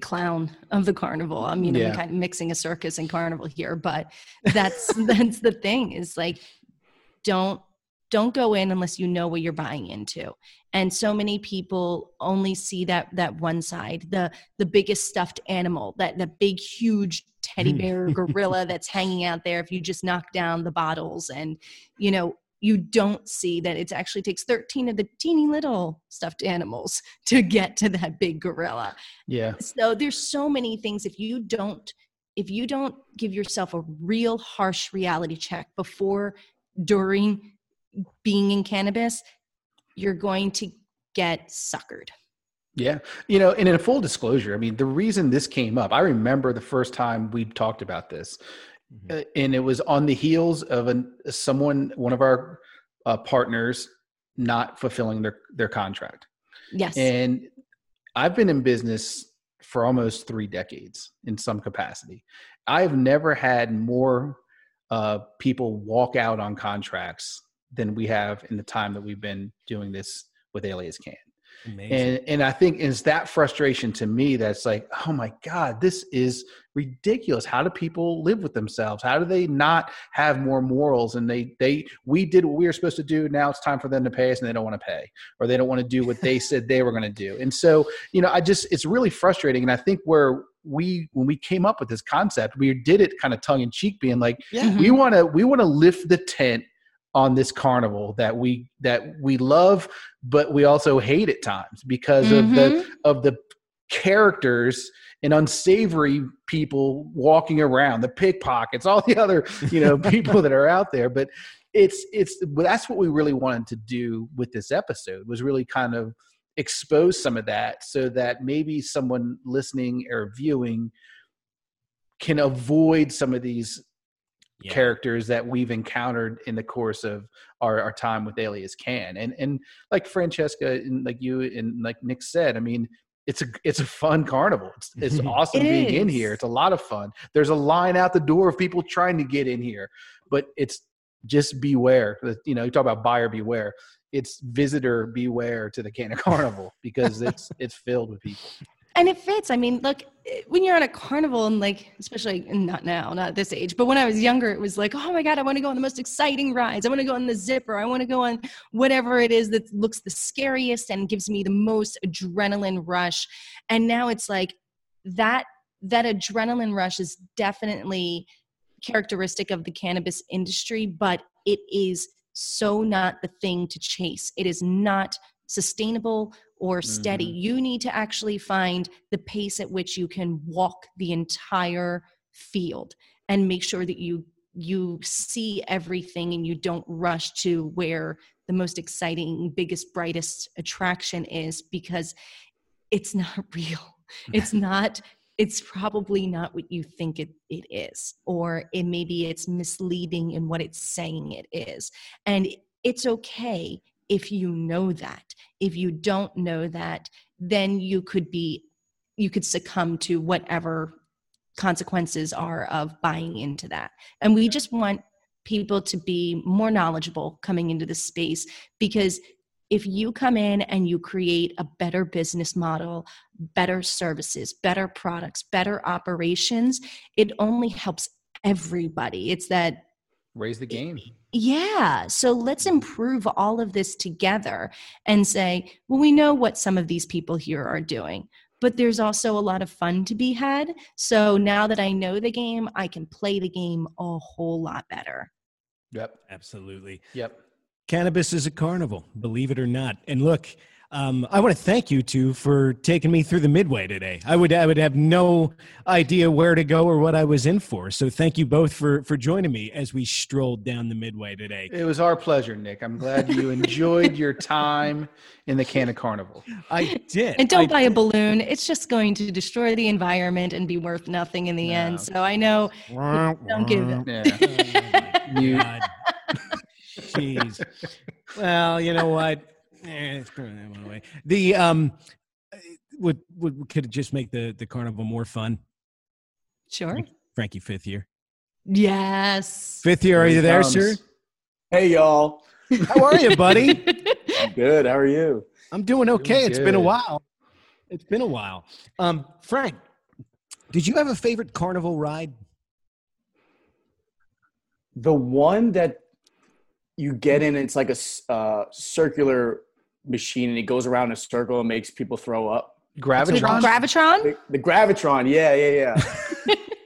clown of the carnival. I mean, I'm kind of mixing a circus and carnival here, but that's the thing, is like, don't go in unless you know what you're buying into. And so many people only see that one side, the biggest stuffed animal, that big, huge teddy bear gorilla that's hanging out there. If you just knock down the bottles, and, you don't see that it actually takes 13 of the teeny little stuffed animals to get to that big gorilla. Yeah. So there's so many things. If you don't give yourself a real harsh reality check before, during being in cannabis, you're going to get suckered. Yeah. And in a full disclosure, I mean, the reason this came up, I remember the first time we talked about this. And it was on the heels of one of our partners not fulfilling their contract. Yes. And I've been in business for almost 3 decades in some capacity. I've never had more people walk out on contracts than we have in the time that we've been doing this with Alias Cann. Amazing. And I think it's that frustration to me that's like, oh my God, this is ridiculous. How do people live with themselves? How do they not have more morals? And we did what we were supposed to do. Now it's time for them to pay us, and they don't want to pay, or they don't want to do what they said they were going to do. And so, it's really frustrating. And I think when we came up with this concept, we did it kind of tongue in cheek, being like, we want to lift the tent on this carnival that we love, but we also hate at times because of the characters and unsavory people walking around, the pickpockets, all the other people that are out there. But that's what we really wanted to do with this episode, was really kind of expose some of that, so that maybe someone listening or viewing can avoid some of these characters that we've encountered in the course of our time with Alias Cann. And like Francesca and like you and like Nick said, I mean, it's a fun carnival. It's awesome being in here. It's a lot of fun. There's a line out the door of people trying to get in here, but it's just beware. You talk about buyer beware. It's visitor beware to the Canna Carnival, because it's filled with people. And it fits. I mean, look, when you're at a carnival, and like, especially not now, not at this age, but when I was younger, it was like, oh my God, I want to go on the most exciting rides. I want to go on the zipper. I want to go on whatever it is that looks the scariest and gives me the most adrenaline rush. And now it's like that adrenaline rush is definitely characteristic of the cannabis industry, but it is so not the thing to chase. It is not sustainable or steady. You need to actually find the pace at which you can walk the entire field and make sure that you see everything, and you don't rush to where the most exciting, biggest, brightest attraction is, because it's not real. It's probably not what you think it is, or maybe it's misleading in what it's saying it is. And it's okay if you know that. If you don't know that, then you could succumb to whatever consequences are of buying into that. And we just want people to be more knowledgeable coming into this space, because if you come in and you create a better business model, better services, better products, better operations, it only helps everybody. It's that raise the game. Yeah. So let's improve all of this together and say, well, we know what some of these people here are doing, but there's also a lot of fun to be had. So now that I know the game, I can play the game a whole lot better. Yep. Absolutely. Yep. Cannabis is a carnival, believe it or not. And look, I want to thank you two for taking me through the midway today. I would have no idea where to go or what I was in for. So thank you both for joining me as we strolled down the midway today. It was our pleasure, Nick. I'm glad you enjoyed your time in the Canna Carnival. I did. And don't buy a balloon. It's just going to destroy the environment and be worth nothing in the end. So I know. Don't give it. Yeah. Oh my God. Jeez. Well, you know what? Throw that one away. The would could just make the carnival more fun. Sure. Frankie Fithier. Yes. Fithier, are you there, sir? Hey, y'all. How are you, buddy? I'm good. How are you? I'm doing okay. It's been a while. Frank, did you have a favorite carnival ride? The one that you get in, it's like a circular machine and it goes around in a circle and makes people throw up. Gravitron? The Gravitron. Yeah.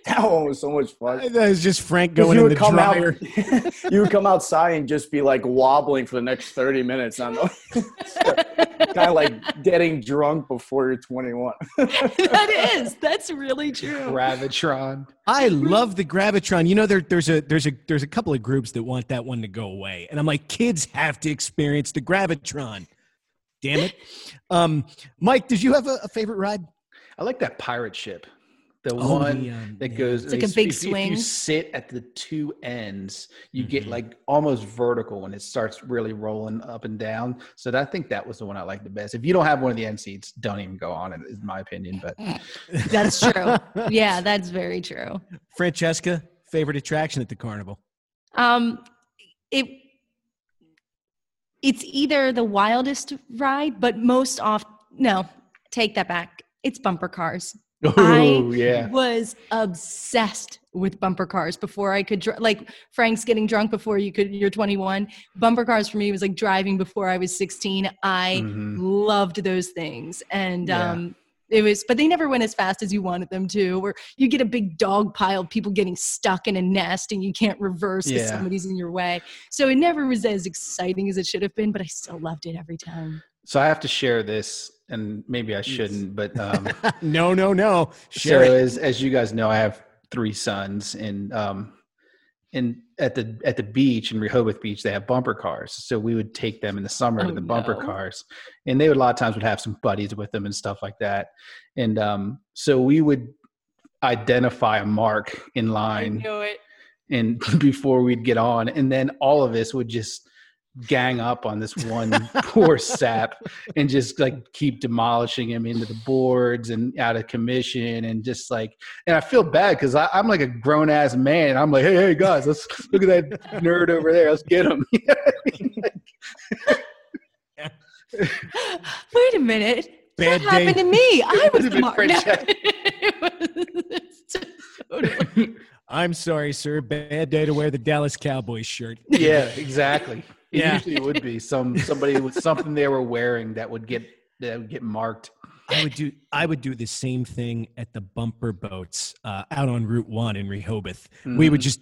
That one was so much fun. That was just Frank going in the dryer. You would come outside and just be like wobbling for the next 30 minutes. I know. Kind of like getting drunk before you're 21. That's really true. Gravitron. I love the Gravitron. You know, there's a couple of groups that want that one to go away. And I'm like, kids have to experience the Gravitron. Damn it. Mike, did you have a favorite ride? I like that pirate ship. The one that goes, it's like a big swing. If you sit at the two ends, you get like almost vertical when it starts really rolling up and down. So I think that was the one I liked the best. If you don't have one of the end seats, don't even go on it, is my opinion. But that's true. Yeah, that's very true. Francesca, favorite attraction at the carnival? It's either the wildest ride, but most often, no, take that back. It's bumper cars. I was obsessed with bumper cars before I could like Frank's getting drunk before you're 21. Bumper cars for me was like driving before I was 16. I loved those things. And but they never went as fast as you wanted them to, where you get a big dog pile of people getting stuck in a nest and you can't reverse because somebody's in your way. So it never was as exciting as it should have been, but I still loved it every time. So I have to share this. And maybe I shouldn't, but no. Sure. So as you guys know, I have three sons, and at the beach in Rehoboth Beach, they have bumper cars. So we would take them in the summer to the bumper cars, and they would a lot of times would have some buddies with them and stuff like that. And so we would identify a mark in line, I knew it, and before we'd get on, and then all of us would just gang up on this one poor sap and just like keep demolishing him into the boards and out of commission and just like, and I feel bad because I'm like a grown ass man and I'm like, hey guys, let's look at that nerd over there, let's get him. You know what I mean? Wait a minute, that happened to me. I was the mark. Totally. I'm sorry, sir. Bad day to wear the Dallas Cowboys shirt. Yeah, exactly. It usually would be somebody with something they were wearing that would get marked. I would do the same thing at the bumper boats out on Route 1 in Rehoboth. Mm.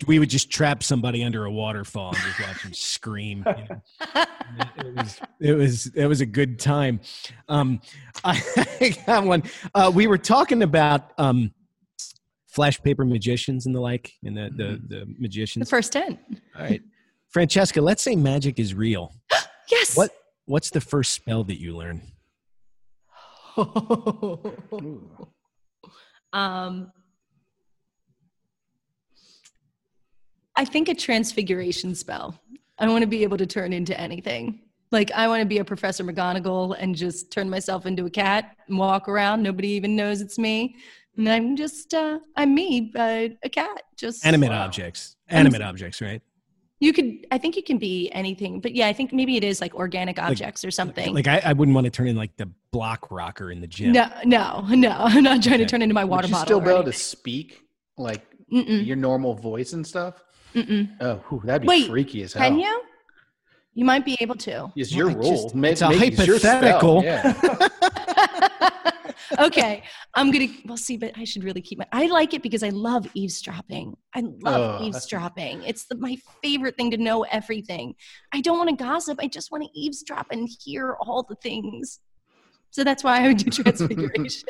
We would just trap somebody under a waterfall and just watch them scream. You know? It was a good time. I got one. We were talking about flash paper magicians and the like, and the magicians. The first 10. All right. Francesca, let's say magic is real. Yes. What's the first spell that you learn? I think a transfiguration spell. I want to be able to turn into anything. Like I want to be a Professor McGonagall and just turn myself into a cat and walk around. Nobody even knows it's me. And I'm just, I'm me, but a cat. Just animate objects. Animate objects, right? I think you can be anything, but yeah, I think maybe it is like organic objects or something. Like I wouldn't want to turn in like the block rocker in the gym. No. I'm not trying to turn into my water bottle. Would you still be able to speak like your normal voice and stuff? Mm-mm. Oh, that'd be freaky as hell. Can you? You might be able to. It's your rule. It's a hypothetical. Okay, I'm going to, but I should really keep I like it because I love eavesdropping. It's my favorite thing to know everything. I don't want to gossip. I just want to eavesdrop and hear all the things. So that's why I would do transfiguration.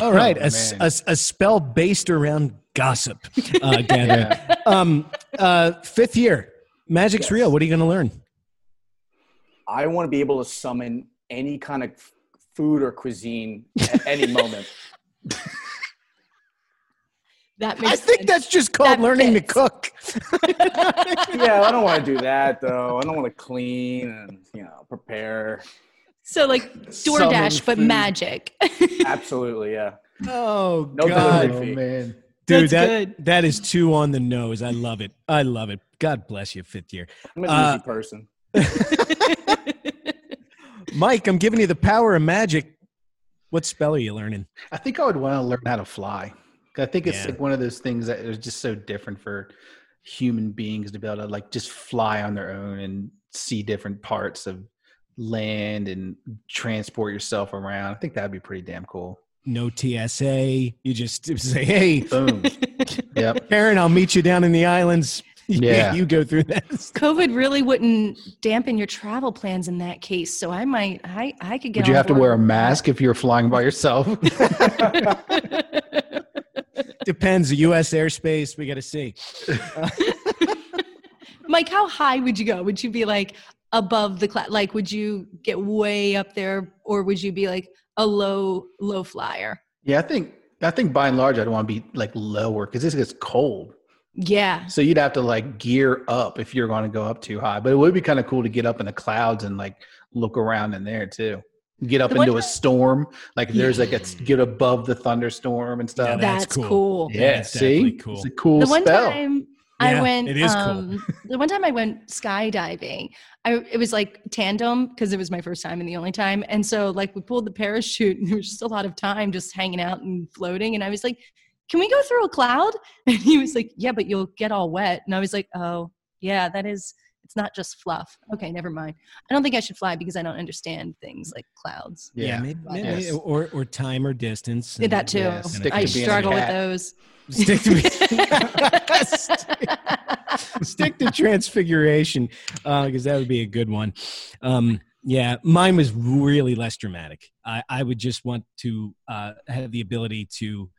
All right. A spell based around gossip gathering. Yeah. Fifth year, magic's real. What are you going to learn? I want to be able to summon any kind of food or cuisine at any moment. That makes sense. Think that's just called learning to cook. Yeah, I don't want to do that, though. I don't want to clean and, prepare. So, like, DoorDash, but magic. Absolutely, yeah. Oh, no God. Oh, man. Dude, that is two on the nose. I love it. I love it. God bless you, Fifth Year. I'm an easy person. Mike, I'm giving you the power of magic. What spell are you learning? I think I would want to learn how to fly. I think it's like one of those things that is just so different for human beings to be able to like just fly on their own and see different parts of land and transport yourself around. I think that'd be pretty damn cool. No TSA. You just say, hey, boom. Yep. Karen, I'll meet you down in the islands. Yeah. You go through that. COVID really wouldn't dampen your travel plans in that case. So I could get. Would you have to wear a mask if you're flying by yourself? Depends. The U.S. airspace, we got to see. Mike, how high would you go? Would you be like above the cloud? Like, would you get way up there, or would you be like a low flyer? Yeah, I think by and large, I'd want to be like lower because this gets cold. Yeah. So you'd have to like gear up if you're going to go up too high. But it would be kind of cool to get up in the clouds and like look around in there too. Get up into a storm. Like there's like get above the thunderstorm and stuff. Yeah, that's cool. Yeah, see? Cool. It's a cool spell. The one time I went skydiving, it was like tandem because it was my first time and the only time. And so like we pulled the parachute and there was just a lot of time just hanging out and floating. And I was like, can we go through a cloud? And he was like, yeah, but you'll get all wet. And I was like, oh, yeah, that is, it's not just fluff. Okay, never mind. I don't think I should fly because I don't understand things like clouds. Yeah, maybe or time or distance. Yeah, that too. Yeah, I struggle with those. Stick to transfiguration because that would be a good one. Yeah, mine was really less dramatic. I would just want to have the ability to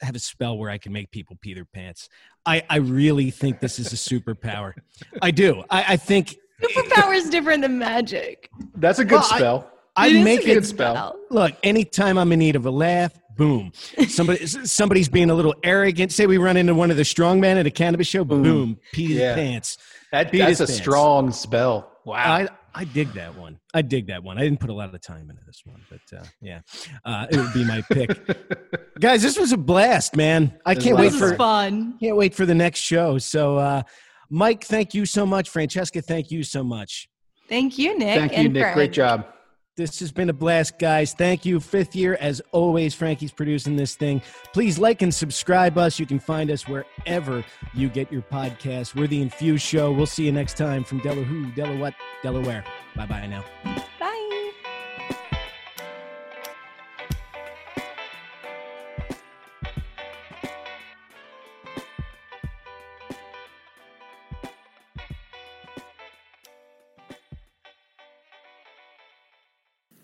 have a spell where I can make people pee their pants. I really think this is a superpower. I do. I think superpower is different than magic. That's a good spell. I make it a spell. Look, anytime I'm in need of a laugh, boom. Somebody's being a little arrogant. Say we run into one of the strongmen at a cannabis show, boom, pee his pants. That's a strong spell. Wow. I dig that one. I didn't put a lot of time into this one, but it would be my pick. Guys, this was a blast, man. Can't wait for the next show. So, Mike, thank you so much. Francesca, thank you so much. Thank you, Nick. Thank you, Nick. Fred. Great job. This has been a blast, guys. Thank you. Fifth Year, as always, Frankie's producing this thing. Please like and subscribe us. You can find us wherever you get your podcasts. We're the Infuse Show. We'll see you next time from Delawho, Delawhat, Delaware. Bye-bye now. Bye.